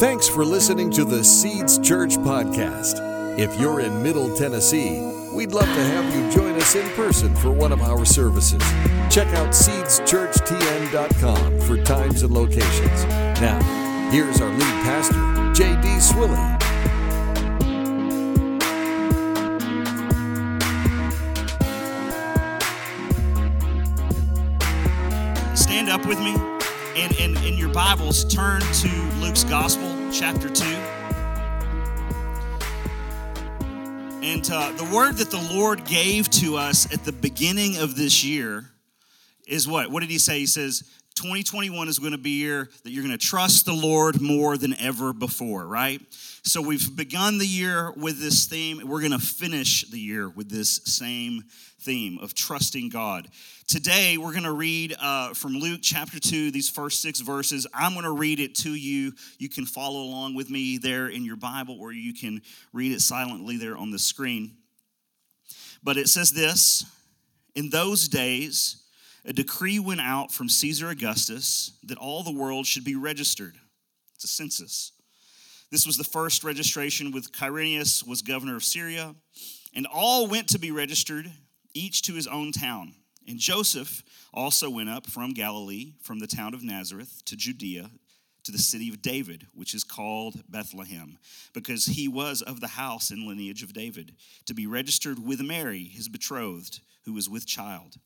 Thanks for listening to the Seeds Church podcast. If you're in Middle Tennessee, we'd love to have you join us in person for one of our services. Check out SeedsChurchTN.com for times and locations. Now, here's our lead pastor, J.D. Swilley. Stand up with me and in your Bibles, turn to Luke's Gospel, chapter 2. And the word that the Lord gave to us at the beginning of this year is what? What did he say? He says, 2021 is going to be a year that you're going to trust the Lord more than ever before, right? So we've begun the year with this theme. We're going to finish the year with this same theme of trusting God. Today, we're going to read from Luke chapter 2, these first 6 verses. I'm going to read it to you. You can follow along with me there in your Bible, or you can read it silently there on the screen. But it says this: in those days, a decree went out from Caesar Augustus that all the world should be registered. It's a census. This was the first registration with Quirinius, was governor of Syria, and all went to be registered, each to his own town. And Joseph also went up from Galilee, from the town of Nazareth, to Judea, to the city of David, which is called Bethlehem, because he was of the house and lineage of David, to be registered with Mary, his betrothed, who was with child.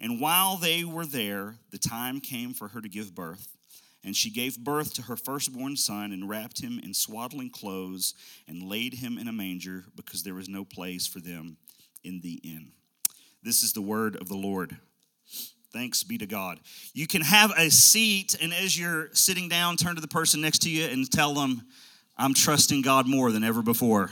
And while they were there, the time came for her to give birth. And she gave birth to her firstborn son and wrapped him in swaddling clothes and laid him in a manger because there was no place for them in the inn. This is the word of the Lord. Thanks be to God. You can have a seat, and as you're sitting down, turn to the person next to you and tell them, I'm trusting God more than ever before.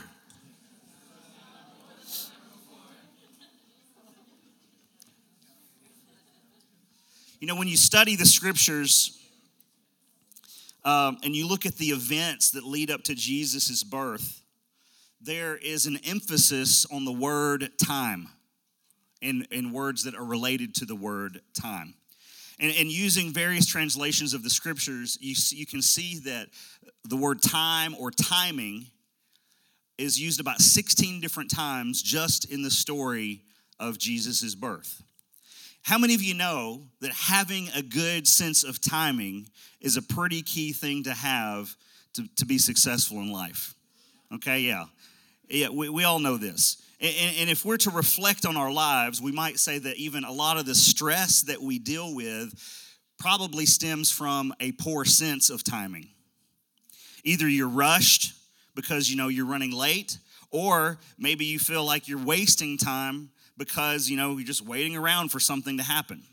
You know, when you study the scriptures and you look at the events that lead up to Jesus' birth, there is an emphasis on the word time and words that are related to the word time. And using various translations of the scriptures, you can see that the word time or timing is used about 16 different times just in the story of Jesus' birth. How many of you know that having a good sense of timing is a pretty key thing to have to be successful in life? Okay, yeah, we all know this. And if we're to reflect on our lives, we might say that even a lot of the stress that we deal with probably stems from a poor sense of timing. Either you're rushed because, you know, you're running late, or maybe you feel like you're wasting time because, you know, you're just waiting around for something to happen.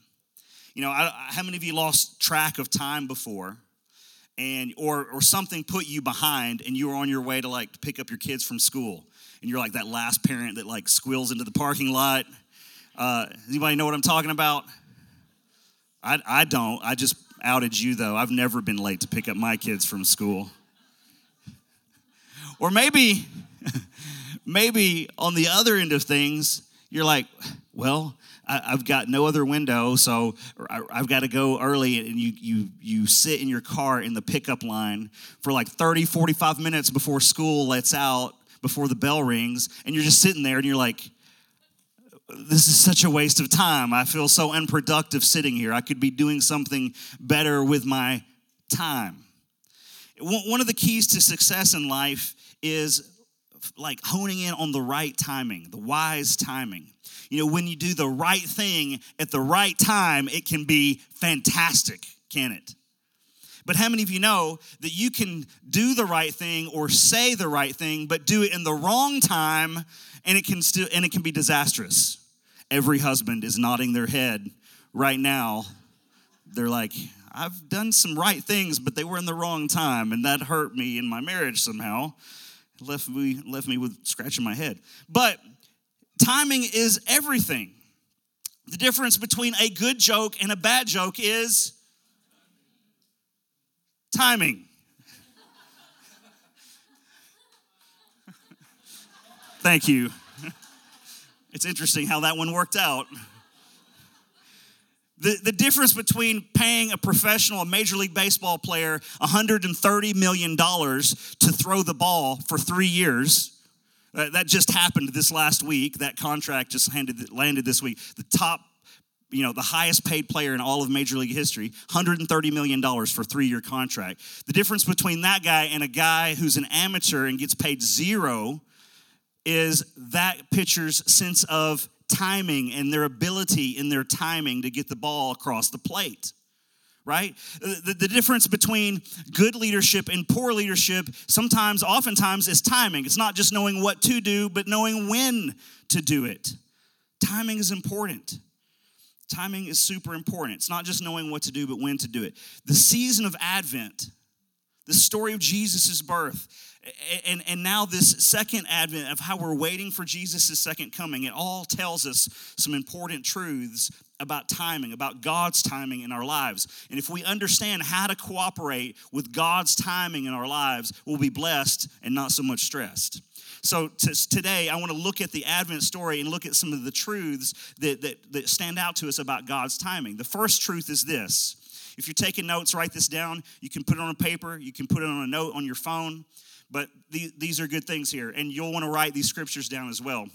You know, how many of you lost track of time before, and or something put you behind, and you were on your way to, like, pick up your kids from school, and you're like that last parent that, like, squeals into the parking lot? Anybody know what I'm talking about? I don't. I just outed you, though. I've never been late to pick up my kids from school. Or maybe on the other end of things, you're like, well, I've got no other window, so I've got to go early, and you sit in your car in the pickup line for like 30, 45 minutes before school lets out, before the bell rings, and you're just sitting there, and you're like, this is such a waste of time. I feel so unproductive sitting here. I could be doing something better with my time. One of the keys to success in life is, like, honing in on the right timing, the wise timing. You know, when you do the right thing at the right time, it can be fantastic, can it? But how many of you know that you can do the right thing or say the right thing, but do it in the wrong time, and it can be disastrous? Every husband is nodding their head right now. They're like, I've done some right things, but they were in the wrong time, and that hurt me in my marriage somehow. Left me with scratching my head. But timing is everything. The difference between a good joke and a bad joke is timing. Thank you. It's interesting how that one worked out. The difference between paying a professional, a Major League Baseball player, $130 million to throw the ball for 3 years, that just happened this last week. That contract just landed this week. The top, the highest paid player in all of Major League history, $130 million for a 3-year contract. The difference between that guy and a guy who's an amateur and gets paid zero is that pitcher's sense of timing and their ability in their timing to get the ball across the plate, right? The difference between good leadership and poor leadership oftentimes is timing. It's not just knowing what to do, but knowing when to do it. Timing is important. Timing is super important. It's not just knowing what to do, but when to do it. The season of Advent, the story of Jesus' birth, and now this second advent of how we're waiting for Jesus' second coming, it all tells us some important truths about timing, about God's timing in our lives. And if we understand how to cooperate with God's timing in our lives, we'll be blessed and not so much stressed. So today, I want to look at the Advent story and look at some of the truths that stand out to us about God's timing. The first truth is this. If you're taking notes, write this down. You can put it on a paper. You can put it on a note on your phone. But these are good things here, and you'll want to write these scriptures down as well.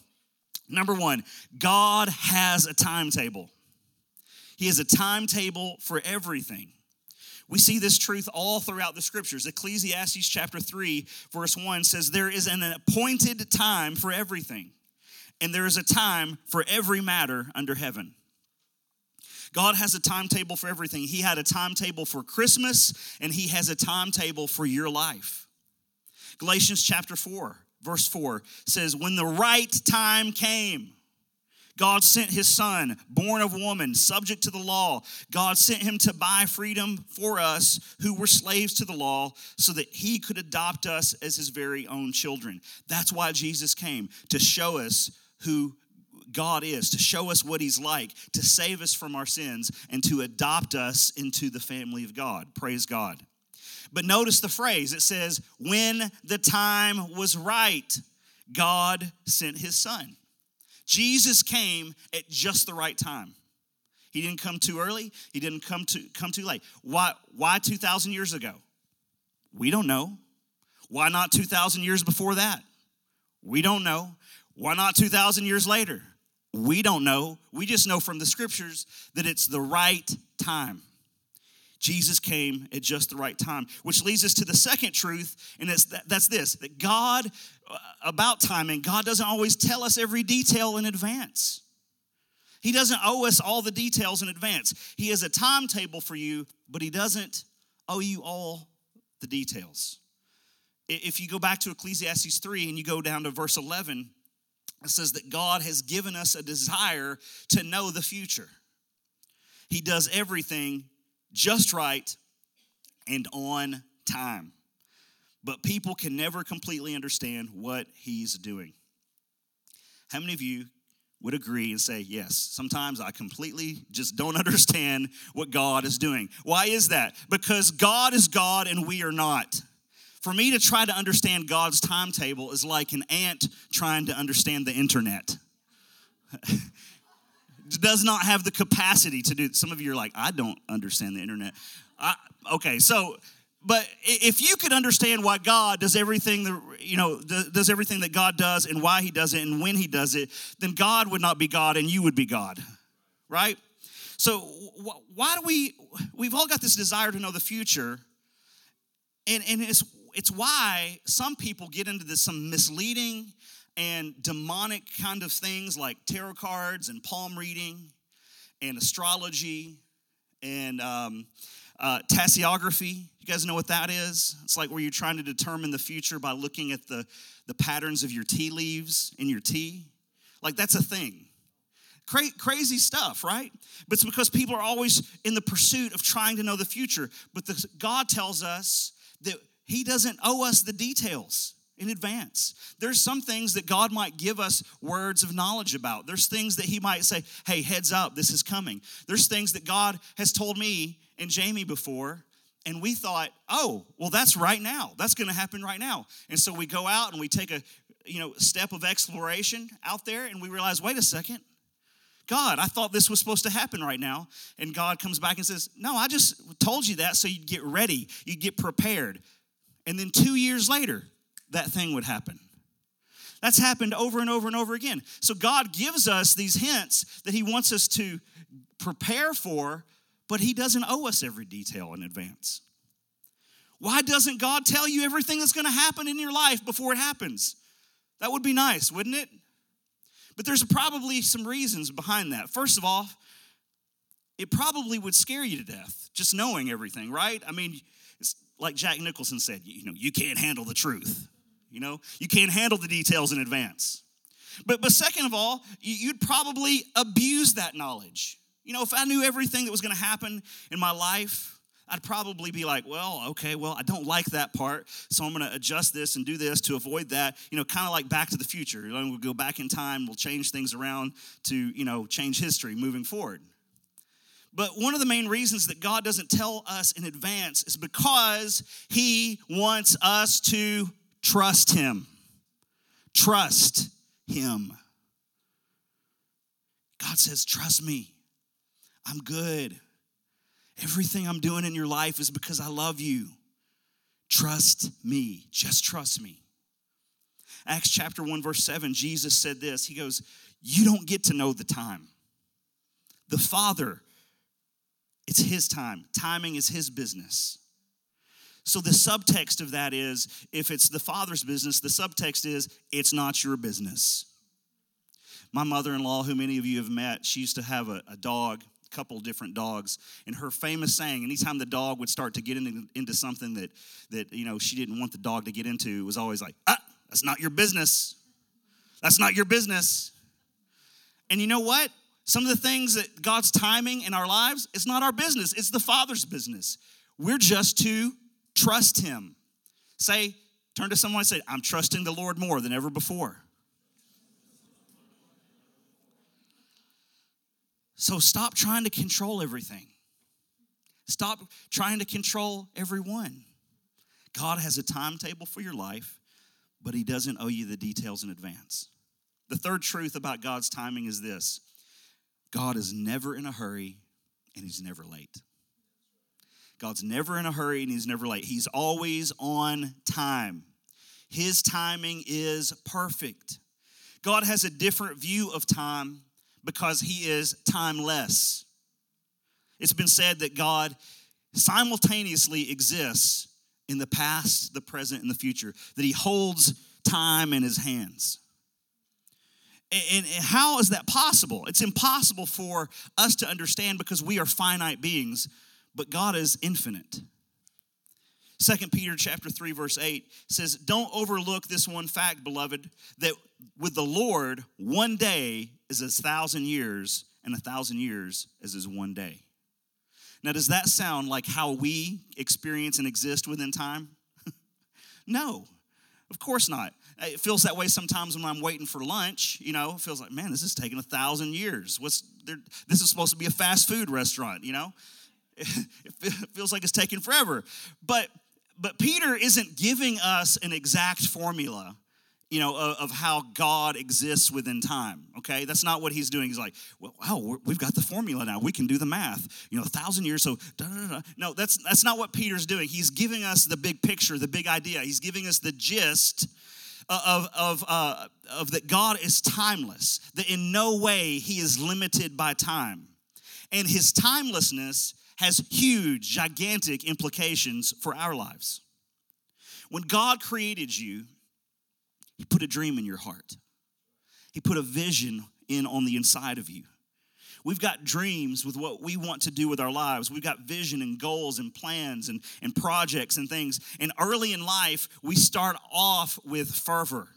Number one, God has a timetable. He has a timetable for everything. We see this truth all throughout the scriptures. Ecclesiastes chapter 3, verse 1 says, there is an appointed time for everything, and there is a time for every matter under heaven. God has a timetable for everything. He had a timetable for Christmas, and he has a timetable for your life. Galatians chapter 4, verse 4 says, when the right time came, God sent his son, born of woman, subject to the law. God sent him to buy freedom for us who were slaves to the law so that he could adopt us as his very own children. That's why Jesus came, to show us who God is, to show us what he's like, to save us from our sins, and to adopt us into the family of God. Praise God. But notice the phrase. It says, when the time was right, God sent his son. Jesus came at just the right time. He didn't come too early. He didn't come too late. Why 2,000 years ago? We don't know. Why not 2,000 years before that? We don't know. Why not 2,000 years later? We don't know. We just know from the scriptures that it's the right time. Jesus came at just the right time, which leads us to the second truth, and that's this, that God, about timing, God doesn't always tell us every detail in advance. He doesn't owe us all the details in advance. He has a timetable for you, but he doesn't owe you all the details. If you go back to Ecclesiastes 3 and you go down to verse 11, it says that God has given us a desire to know the future. He does everything just right and on time. But people can never completely understand what he's doing. How many of you would agree and say, yes, sometimes I completely just don't understand what God is doing? Why is that? Because God is God and we are not. For me to try to understand God's timetable is like an ant trying to understand the internet. Does not have the capacity to do. Some of you are like, I don't understand the internet. But if you could understand why God does everything, does everything that God does and why he does it and when he does it, then God would not be God and you would be God, right? So why do we've all got this desire to know the future, and it's why some people get into some misleading and demonic kind of things like tarot cards and palm reading and astrology and tassiography. You guys know what that is? It's like where you're trying to determine the future by looking at the patterns of your tea leaves in your tea. Like, that's a thing. Crazy stuff, right? But it's because people are always in the pursuit of trying to know the future. But God tells us that he doesn't owe us the details in advance. There's some things that God might give us words of knowledge about. There's things that he might say, hey, heads up, this is coming. There's things that God has told me and Jamie before, and we thought, oh, well, that's right now. That's going to happen right now. And so we go out and we take a step of exploration out there, and we realize, wait a second, God, I thought this was supposed to happen right now. And God comes back and says, no, I just told you that so you'd get ready, you'd get prepared. And then 2 years later, that thing would happen. That's happened over and over and over again. So God gives us these hints that he wants us to prepare for, but he doesn't owe us every detail in advance. Why doesn't God tell you everything that's going to happen in your life before it happens? That would be nice, wouldn't it? But there's probably some reasons behind that. First of all, it probably would scare you to death, just knowing everything, right? I mean, it's like Jack Nicholson said, you can't handle the truth. You can't handle the details in advance. But second of all, you'd probably abuse that knowledge. If I knew everything that was going to happen in my life, I'd probably be like, well, I don't like that part, so I'm going to adjust this and do this to avoid that, kind of like Back to the Future. We'll go back in time, we'll change things around to, change history moving forward. But one of the main reasons that God doesn't tell us in advance is because he wants us to trust him. Trust him. God says, trust me. I'm good. Everything I'm doing in your life is because I love you. Trust me. Just trust me. Acts chapter 1, verse 7, Jesus said this. He goes, you don't get to know the time. The Father, it's his time. Timing is his business. So the subtext of that is, if it's the Father's business, the subtext is, it's not your business. My mother-in-law, who many of you have met, she used to have a dog, couple different dogs, and her famous saying, anytime the dog would start to get into something that she didn't want the dog to get into, it was always like, that's not your business. That's not your business. And you know what? Some of the things that God's timing in our lives, it's not our business. It's the Father's business. We're just to trust him. Turn to someone and say, I'm trusting the Lord more than ever before. So stop trying to control everything. Stop trying to control everyone. God has a timetable for your life, but he doesn't owe you the details in advance. The third truth about God's timing is this: God is never in a hurry, and he's never late. God's never in a hurry, and he's never late. He's always on time. His timing is perfect. God has a different view of time, because he is timeless. It's been said that God simultaneously exists in the past, the present, and the future, that he holds time in his hands. And how is that possible? It's impossible for us to understand because we are finite beings, but God is infinite. Second Peter chapter 3, verse 8 says, don't overlook this one fact, beloved, that with the Lord, one day is 1,000 years, and 1,000 years is one day. Now, does that sound like how we experience and exist within time? No, of course not. It feels that way sometimes when I'm waiting for lunch. It feels like, man, this is taking 1,000 years. This is supposed to be a fast food restaurant, It feels like it's taking forever. But Peter isn't giving us an exact formula, of how God exists within time, okay? That's not what he's doing. He's like, we've got the formula now. We can do the math. 1,000 years, so da-da-da-da. No, that's not what Peter's doing. He's giving us the big picture, the big idea. He's giving us the gist of that God is timeless, that in no way he is limited by time. And his timelessness has huge, gigantic implications for our lives. When God created you, he put a dream in your heart. He put a vision on the inside of you. We've got dreams with what we want to do with our lives. We've got vision and goals and plans and projects and things. And early in life, we start off with fervor.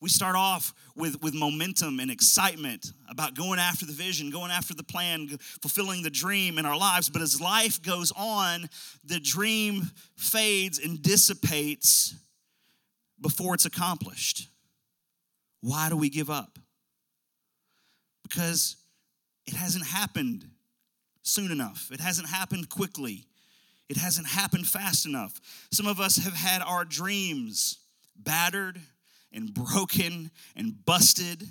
We start off with momentum and excitement about going after the vision, going after the plan, fulfilling the dream in our lives. But as life goes on, the dream fades and dissipates before it's accomplished. Why do we give up? Because it hasn't happened soon enough. It hasn't happened quickly. It hasn't happened fast enough. Some of us have had our dreams battered and broken and busted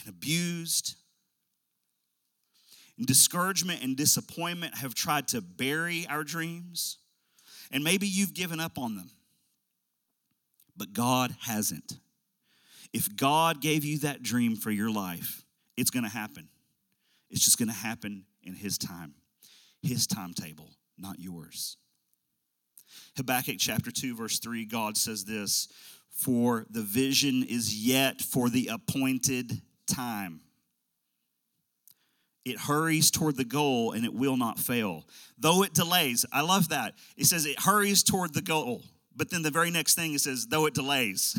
and abused. And discouragement and disappointment have tried to bury our dreams. And maybe you've given up on them. But God hasn't. If God gave you that dream for your life, it's going to happen. It's just going to happen in His time. His timetable, not yours. Habakkuk chapter 2, verse 3, God says this, "For the vision is yet for the appointed time. It hurries toward the goal and it will not fail. Though it delays," I love that. It says it hurries toward the goal. But then the very next thing it says, though it delays.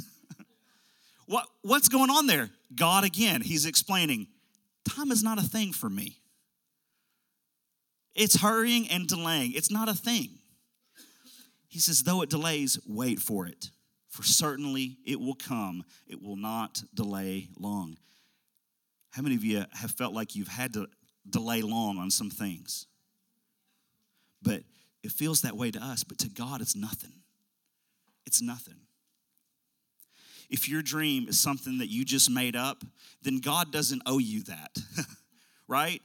What's going on there? God again, He's explaining, time is not a thing for me. It's hurrying and delaying. It's not a thing. He says, though it delays, wait for it. For certainly it will come. It will not delay long. How many of you have felt like you've had to delay long on some things? But it feels that way to us, but to God it's nothing. It's nothing. If your dream is something that you just made up, then God doesn't owe you that, right?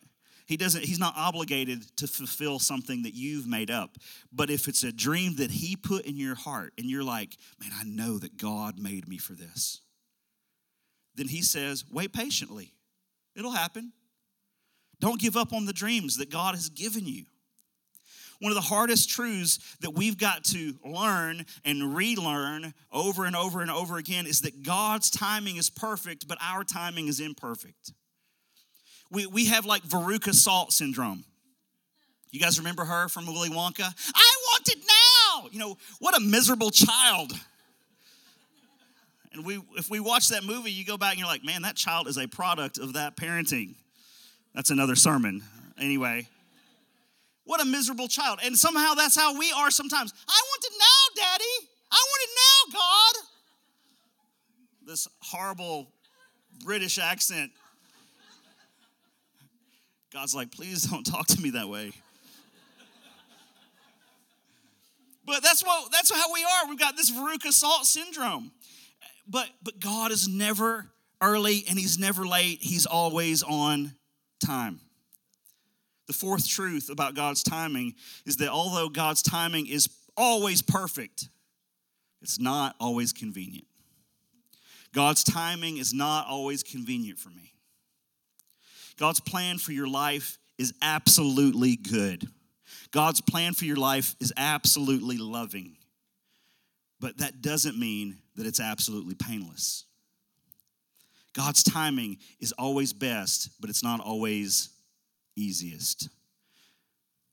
He's not obligated to fulfill something that you've made up. But if it's a dream that He put in your heart and you're like, man, I know that God made me for this, then He says, wait patiently. It'll happen. Don't give up on the dreams that God has given you. One of the hardest truths that we've got to learn and relearn over and over and over again is that God's timing is perfect, but our timing is imperfect. We have like Veruca Salt syndrome. You guys remember her from Willy Wonka? I want it now! You know, what a miserable child. And if we watch that movie, you go back and you're like, man, that child is a product of that parenting. That's another sermon. Anyway. What a miserable child. And somehow that's how we are sometimes. I want it now, Daddy. I want it now, God. This horrible British accent. God's like, please don't talk to me that way. But that's how we are. We've got this Veruca Salt syndrome. But God is never early and He's never late. He's always on time. The fourth truth about God's timing is that although God's timing is always perfect, it's not always convenient. God's timing is not always convenient for me. God's plan for your life is absolutely good. God's plan for your life is absolutely loving. But that doesn't mean that it's absolutely painless. God's timing is always best, but it's not always easiest.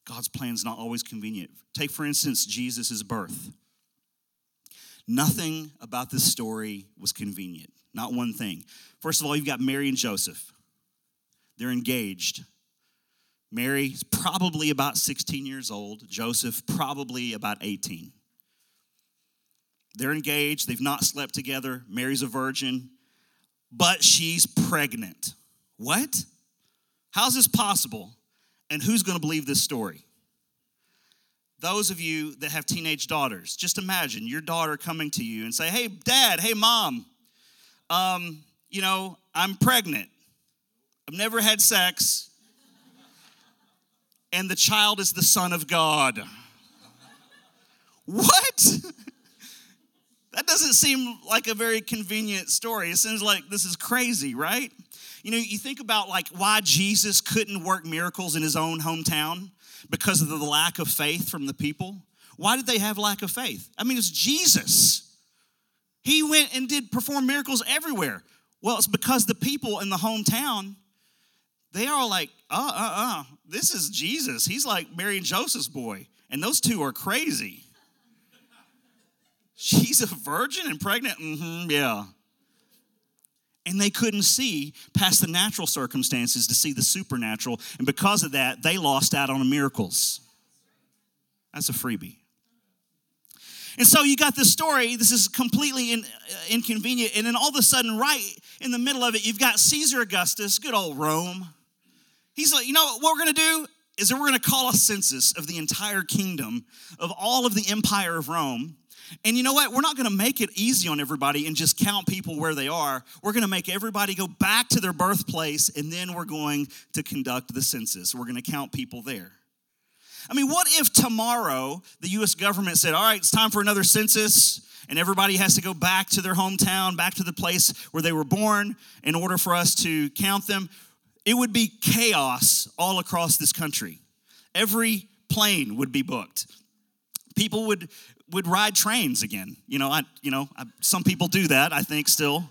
God's plan is not always convenient. Take, for instance, Jesus' birth. Nothing about this story was convenient. Not one thing. First of all, you've got Mary and Joseph. They're engaged. Mary's probably about 16 years old. Joseph, probably about 18. They're engaged. They've not slept together. Mary's a virgin. But she's pregnant. What? How's this possible? And who's going to believe this story? Those of you that have teenage daughters, just imagine your daughter coming to you and say, hey, Dad, hey, Mom, I'm pregnant. I've never had sex. And the child is the Son of God. What? That doesn't seem like a very convenient story. It seems like this is crazy, right? You know, you think about like why Jesus couldn't work miracles in His own hometown because of the lack of faith from the people. Why did they have lack of faith? I mean, it's Jesus. He went and performed miracles everywhere. Well, it's because the people in the hometown, they are all like, this is Jesus. He's like Mary and Joseph's boy. And those two are crazy. She's a virgin and pregnant? Mm-hmm, yeah. And they couldn't see past the natural circumstances to see the supernatural. And because of that, they lost out on miracles. That's a freebie. And so you got this story. This is completely inconvenient. And then all of a sudden, right in the middle of it, you've got Caesar Augustus, good old Rome. He's like, you know what we're going to do is we're going to call a census of the entire kingdom of all of the empire of Rome. And you know what? We're not going to make it easy on everybody and just count people where they are. We're going to make everybody go back to their birthplace, and then we're going to conduct the census. We're going to count people there. I mean, what if tomorrow the U.S. government said, all right, it's time for another census, and everybody has to go back to their hometown, back to the place where they were born in order for us to count them? It would be chaos all across this country. Every plane would be booked. People would ride trains again. Some people do that, I think, still.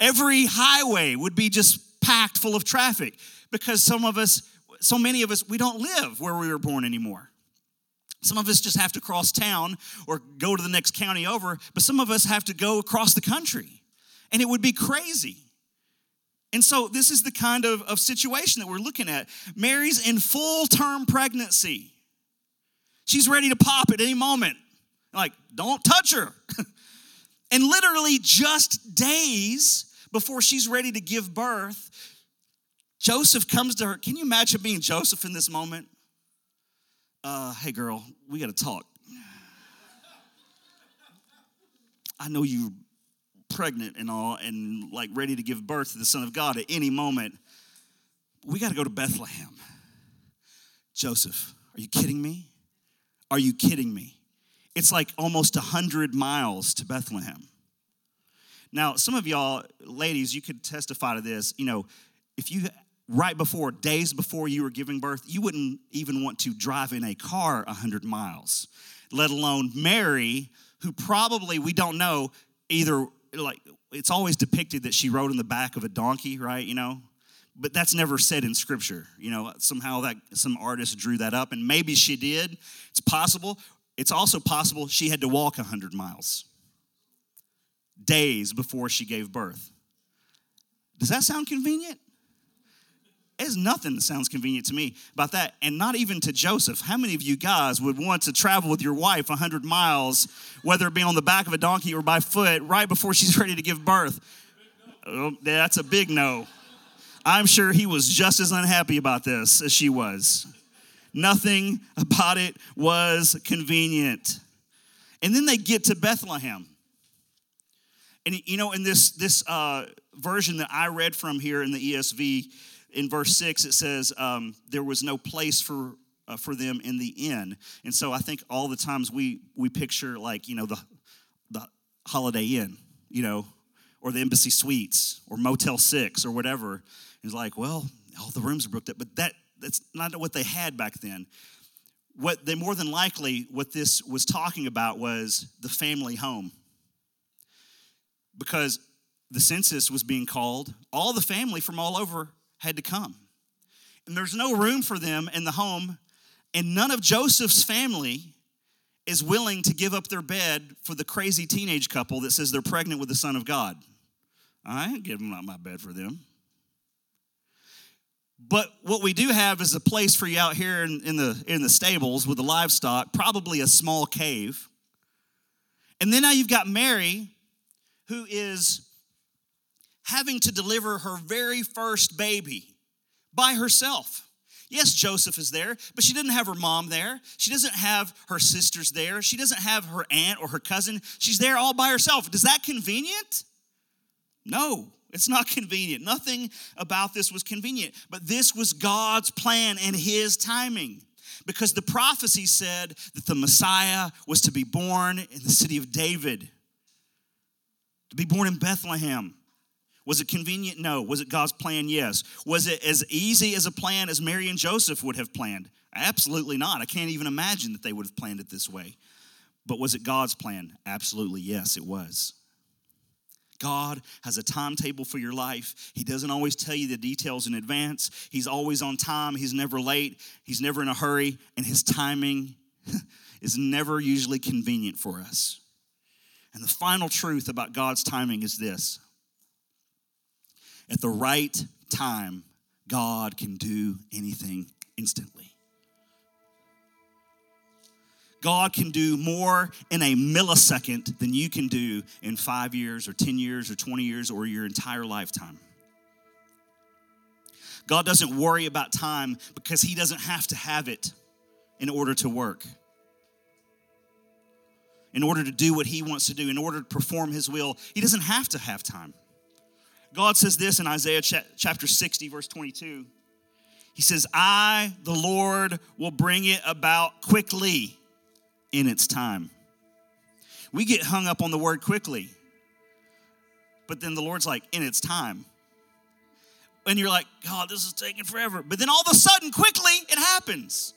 Every highway would be just packed full of traffic because so many of us, we don't live where we were born anymore. Some of us just have to cross town or go to the next county over, but some of us have to go across the country, and it would be crazy. And so this is the kind of situation that we're looking at. Mary's in full-term pregnancy. She's ready to pop at any moment. Like, don't touch her. And literally just days before she's ready to give birth, Joseph comes to her. Can you imagine being Joseph in this moment? Hey, girl, we got to talk. I know you're pregnant and all and, like, ready to give birth to the Son of God at any moment. We got to go to Bethlehem. Joseph, are you kidding me? Are you kidding me? It's like almost 100 miles to Bethlehem. Now, some of y'all, ladies, you could testify to this. You know, if you, right before, days before you were giving birth, you wouldn't even want to drive in a car 100 miles, let alone Mary, who probably, we don't know, either, like, it's always depicted that she rode in the back of a donkey, right, you know? But that's never said in Scripture. You know, somehow that some artist drew that up, and maybe she did. It's possible. It's also possible she had to walk 100 miles days before she gave birth. Does that sound convenient? There's nothing that sounds convenient to me about that, and not even to Joseph. How many of you guys would want to travel with your wife 100 miles, whether it be on the back of a donkey or by foot, right before she's ready to give birth? Oh, that's a big no. I'm sure he was just as unhappy about this as she was. Nothing about it was convenient. And then they get to Bethlehem. And, you know, in this version that I read from here in the ESV, in verse 6, it says there was no place for them in the inn. And so I think all the times we picture, like, you know, the Holiday Inn, you know, or the Embassy Suites or Motel 6 or whatever. It's like, well, all the rooms are booked up. But that's not what they had back then. What this was talking about was the family home. Because the census was being called. All the family from all over had to come. And there's no room for them in the home. And none of Joseph's family is willing to give up their bed for the crazy teenage couple that says they're pregnant with the Son of God. I ain't giving up my bed for them. But what we do have is a place for you out here in the stables with the livestock, probably a small cave. And then now you've got Mary, who is having to deliver her very first baby by herself. Yes, Joseph is there, but she didn't have her mom there. She doesn't have her sisters there. She doesn't have her aunt or her cousin. She's there all by herself. Is that convenient? No, it's not convenient. Nothing about this was convenient, but this was God's plan and his timing, because the prophecy said that the Messiah was to be born in the city of David, to be born in Bethlehem. Was it convenient? No. Was it God's plan? Yes. Was it as easy as a plan as Mary and Joseph would have planned? Absolutely not. I can't even imagine that they would have planned it this way. But was it God's plan? Absolutely, yes, it was. God has a timetable for your life. He doesn't always tell you the details in advance. He's always on time. He's never late. He's never in a hurry. And his timing is never usually convenient for us. And the final truth about God's timing is this. At the right time, God can do anything instantly. God can do more in a millisecond than you can do in 5 years or 10 years or 20 years or your entire lifetime. God doesn't worry about time because he doesn't have to have it in order to work. in order to do what he wants to do, in order to perform his will. He doesn't have to have time. God says this in Isaiah chapter 60, verse 22. He says, I, the Lord, will bring it about quickly in its time. We get hung up on the word quickly. But then the Lord's like, in its time. And you're like, God, this is taking forever. But then all of a sudden, quickly, it happens.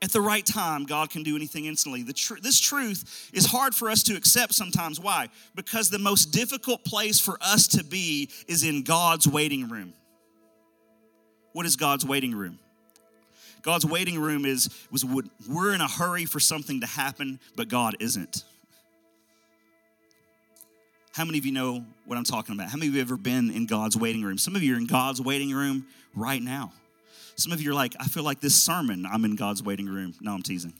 At the right time, God can do anything instantly. This truth is hard for us to accept sometimes. Why? Because the most difficult place for us to be is in God's waiting room. What is God's waiting room? God's waiting room is we're in a hurry for something to happen, but God isn't. How many of you know what I'm talking about? How many of you have ever been in God's waiting room? Some of you are in God's waiting room right now. Some of you are like, I feel like this sermon, I'm in God's waiting room. No, I'm teasing.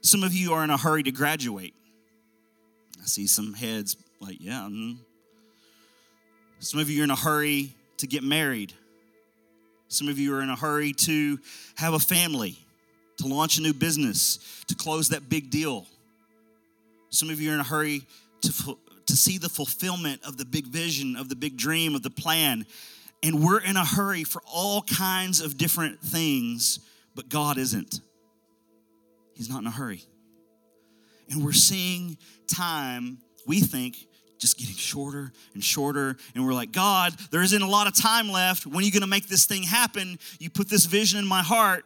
Some of you are in a hurry to graduate. I see some heads like, yeah. Mm-hmm. Some of you are in a hurry to get married. Some of you are in a hurry to have a family, to launch a new business, to close that big deal. Some of you are in a hurry to see the fulfillment of the big vision, of the big dream, of the plan. And we're in a hurry for all kinds of different things, but God isn't. He's not in a hurry. And we're seeing time, we think, just getting shorter and shorter. And we're like, God, there isn't a lot of time left. When are you going to make this thing happen? You put this vision in my heart.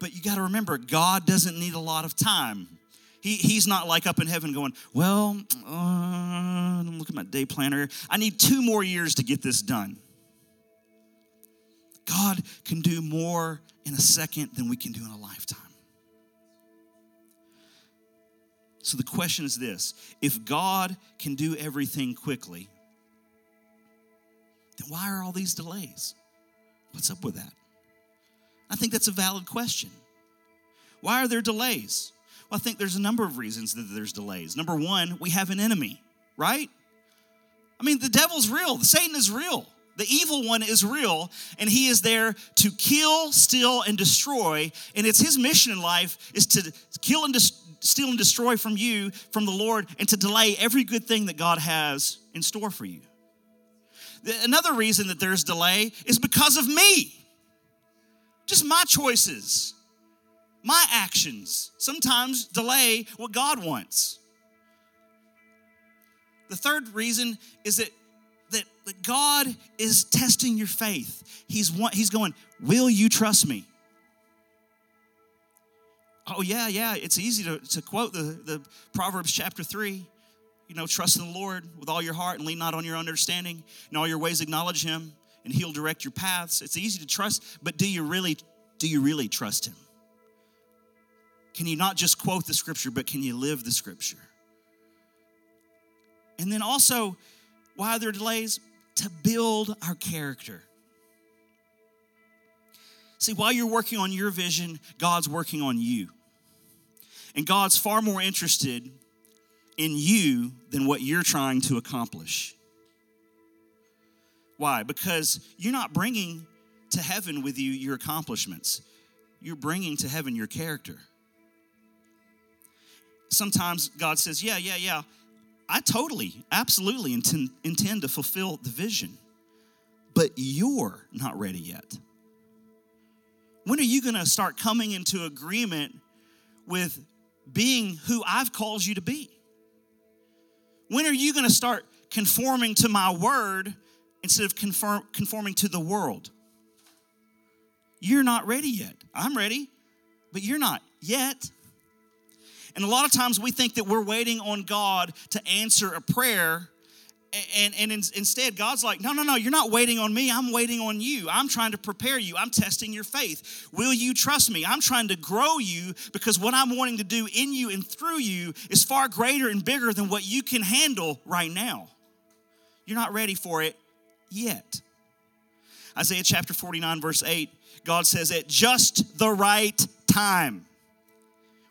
But you got to remember, God doesn't need a lot of time. He's not like up in heaven going, well, look at my day planner. I need 2 more years to get this done. God can do more in a second than we can do in a lifetime. So the question is this: if God can do everything quickly, then why are all these delays? What's up with that? I think that's a valid question. Why are there delays? Well, I think there's a number of reasons that there's delays. Number one, we have an enemy, right? I mean, the devil's real. Satan is real. The evil one is real, and he is there to kill, steal, and destroy. And it's his mission in life is to kill and steal and destroy from you, from the Lord, and to delay every good thing that God has in store for you. Another reason that there's delay is because of me. Just my choices, my actions sometimes delay what God wants. The third reason is that God is testing your faith. He's going, will you trust me? Oh, yeah, it's easy to quote the Proverbs chapter 3. You know, trust in the Lord with all your heart and lean not on your understanding. In all your ways acknowledge him and he'll direct your paths. It's easy to trust, but do you really trust him? Can you not just quote the scripture, but can you live the scripture? And then also, why are there delays? To build our character. See, while you're working on your vision, God's working on you. And God's far more interested in you than what you're trying to accomplish. Why? Because you're not bringing to heaven with you your accomplishments. You're bringing to heaven your character. Sometimes God says, yeah, I totally, absolutely intend to fulfill the vision. But you're not ready yet. When are you going to start coming into agreement with being who I've called you to be? When are you going to start conforming to my word instead of conforming to the world? You're not ready yet. I'm ready, but you're not yet. And a lot of times we think that we're waiting on God to answer a prayer. And instead, God's like, no, you're not waiting on me. I'm waiting on you. I'm trying to prepare you. I'm testing your faith. Will you trust me? I'm trying to grow you because what I'm wanting to do in you and through you is far greater and bigger than what you can handle right now. You're not ready for it yet. Isaiah chapter 49, verse 8, God says, at just the right time.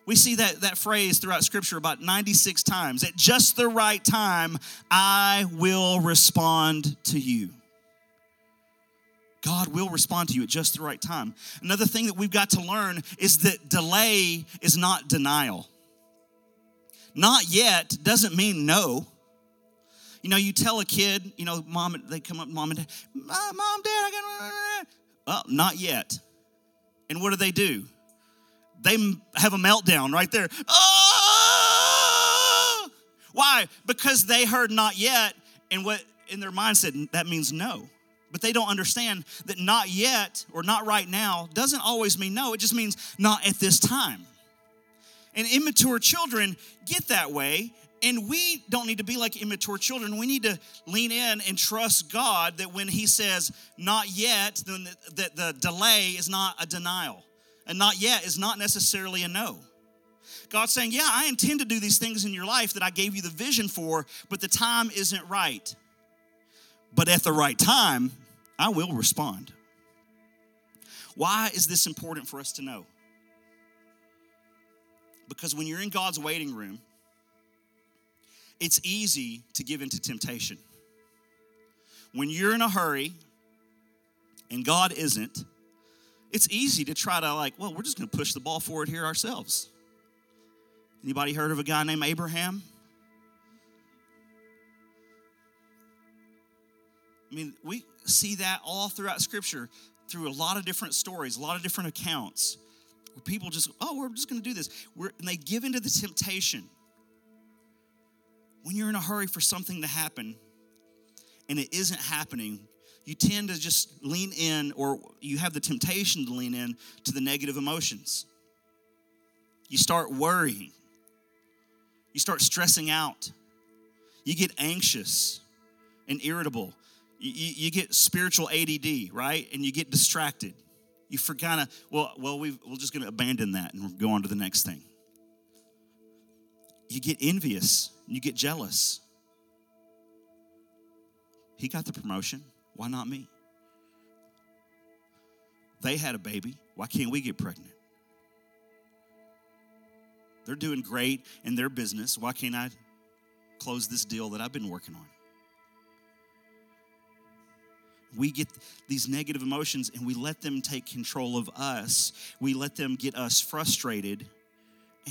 We see that phrase throughout Scripture about 96 times. At just the right time, I will respond to you. God will respond to you at just the right time. Another thing that we've got to learn is that delay is not denial. Not yet doesn't mean no. You know, you tell a kid, you know, mom, they come up, mom and dad, mom, dad, I got, well, not yet. And what do? They have a meltdown right there. Oh! Why? Because they heard not yet, and what in their mind said, that means no. But they don't understand that not yet or not right now doesn't always mean no. It just means not at this time. And immature children get that way. And we don't need to be like immature children. We need to lean in and trust God that when he says not yet, then that the delay is not a denial. And not yet is not necessarily a no. God's saying, yeah, I intend to do these things in your life that I gave you the vision for, but the time isn't right. But at the right time, I will respond. Why is this important for us to know? Because when you're in God's waiting room, it's easy to give into temptation. When you're in a hurry and God isn't, it's easy to try to like, well, we're just going to push the ball forward here ourselves. Anybody heard of a guy named Abraham? I mean, we see that all throughout Scripture through a lot of different stories, a lot of different accounts where people just, oh, we're just going to do this. And they give into the temptation. When you're in a hurry for something to happen and it isn't happening, you tend to just lean in, or you have the temptation to lean in to the negative emotions. You start worrying. You start stressing out. You get anxious and irritable. You get spiritual ADD, right? And you get distracted. You forgot to, we're just going to abandon that and go on to the next thing. You get envious. You get jealous. He got the promotion. Why not me? They had a baby. Why can't we get pregnant? They're doing great in their business. Why can't I close this deal that I've been working on? We get these negative emotions and we let them take control of us. We let them get us frustrated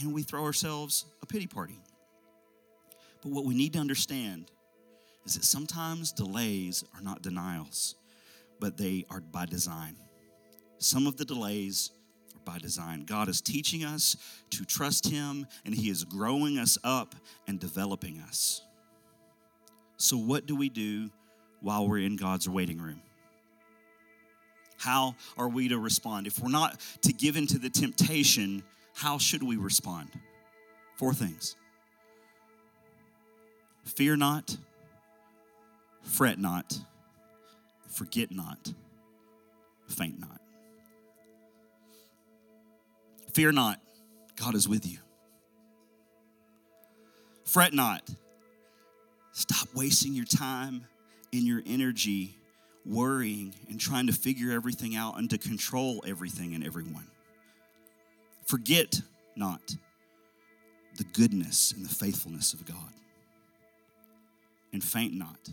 and we throw ourselves a pity party. But what we need to understand is that sometimes delays are not denials, but they are by design. Some of the delays are by design. God is teaching us to trust him, and he is growing us up and developing us. So what do we do while we're in God's waiting room? How are we to respond? If we're not to give into the temptation, how should we respond? 4 things. Fear not, fret not, forget not, faint not. Fear not, God is with you. Fret not, stop wasting your time and your energy worrying and trying to figure everything out and to control everything and everyone. Forget not the goodness and the faithfulness of God. And faint not.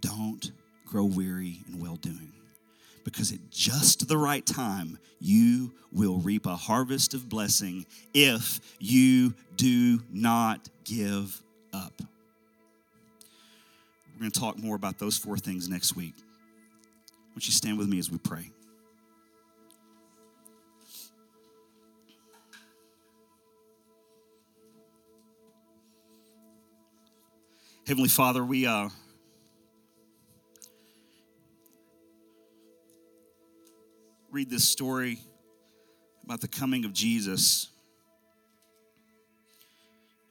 Don't grow weary in well-doing, because at just the right time, you will reap a harvest of blessing if you do not give up. We're going to talk more about those 4 things next week. Won't you stand with me as we pray? Heavenly Father, we read this story about the coming of Jesus.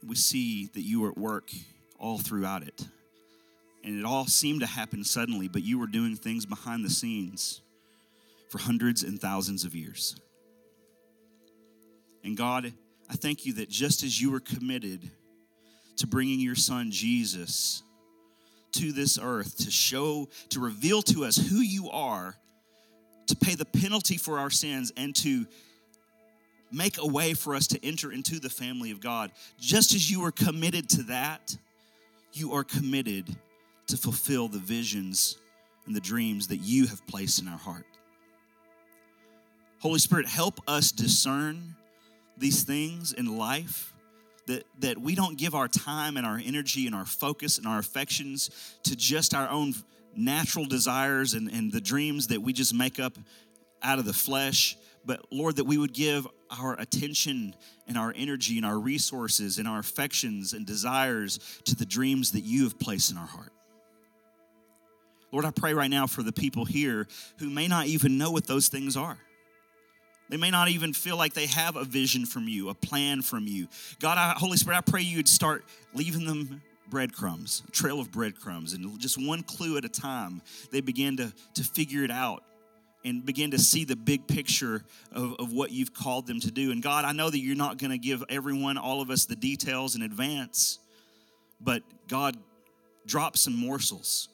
We see that you were at work all throughout it. And it all seemed to happen suddenly, but you were doing things behind the scenes for hundreds and thousands of years. And God, I thank you that just as you were committed to bringing your son Jesus to this earth, to reveal to us who you are, to pay the penalty for our sins, and to make a way for us to enter into the family of God. Just as you are committed to that, you are committed to fulfill the visions and the dreams that you have placed in our heart. Holy Spirit, help us discern these things in life that we don't give our time and our energy and our focus and our affections to just our own natural desires and the dreams that we just make up out of the flesh. But Lord, that we would give our attention and our energy and our resources and our affections and desires to the dreams that you have placed in our heart. Lord, I pray right now for the people here who may not even know what those things are. They may not even feel like they have a vision from you, a plan from you. God, Holy Spirit, I pray you would start leaving them breadcrumbs, a trail of breadcrumbs, and just one clue at a time, they begin to figure it out and begin to see the big picture of what you've called them to do. And God, I know that you're not going to give everyone, all of us, the details in advance, but God, drop some morsels.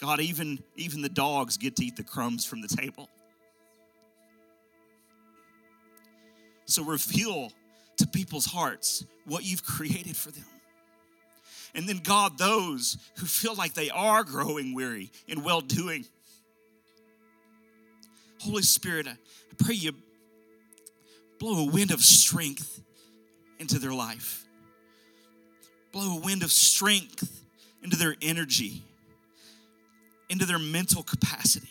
God, even the dogs get to eat the crumbs from the table. So reveal to people's hearts what you've created for them. And then, God, those who feel like they are growing weary in well-doing, Holy Spirit, I pray you blow a wind of strength into their life. Blow a wind of strength into their energy, into their mental capacity,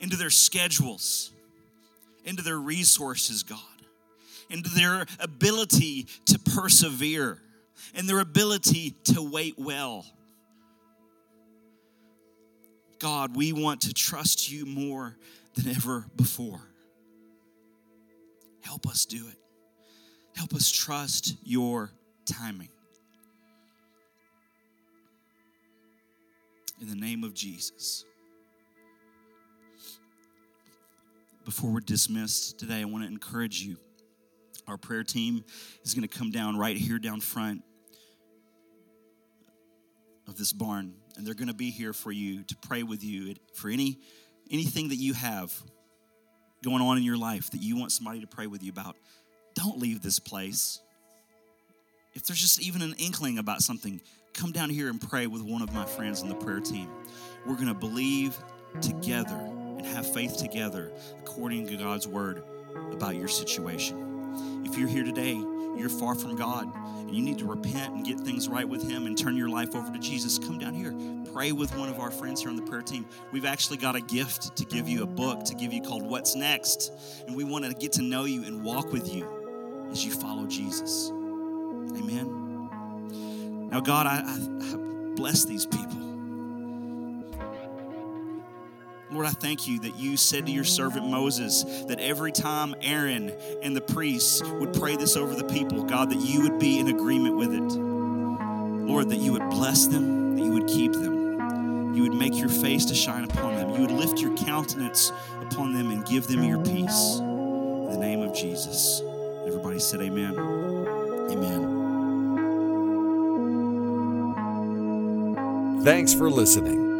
into their schedules, into their resources, God, into their ability to persevere and their ability to wait well. God, we want to trust you more than ever before. Help us do it. Help us trust your timing. In the name of Jesus. Before we're dismissed today, I want to encourage you. Our prayer team is going to come down right here down front of this barn, and they're going to be here for you to pray with you for anything that you have going on in your life that you want somebody to pray with you about. Don't leave this place. If there's just even an inkling about something, come down here and pray with one of my friends on the prayer team. We're going to believe together and have faith together according to God's word about your situation. If you're here today, you're far from God, and you need to repent and get things right with him and turn your life over to Jesus, come down here. Pray with one of our friends here on the prayer team. We've actually got a gift to give you, a book to give you called What's Next? And we want to get to know you and walk with you as you follow Jesus. Amen. Now, God, I bless these people. Lord, I thank you that you said to your servant Moses that every time Aaron and the priests would pray this over the people, God, that you would be in agreement with it. Lord, that you would bless them, that you would keep them. You would make your face to shine upon them. You would lift your countenance upon them and give them your peace. In the name of Jesus. Everybody said amen. Amen. Thanks for listening.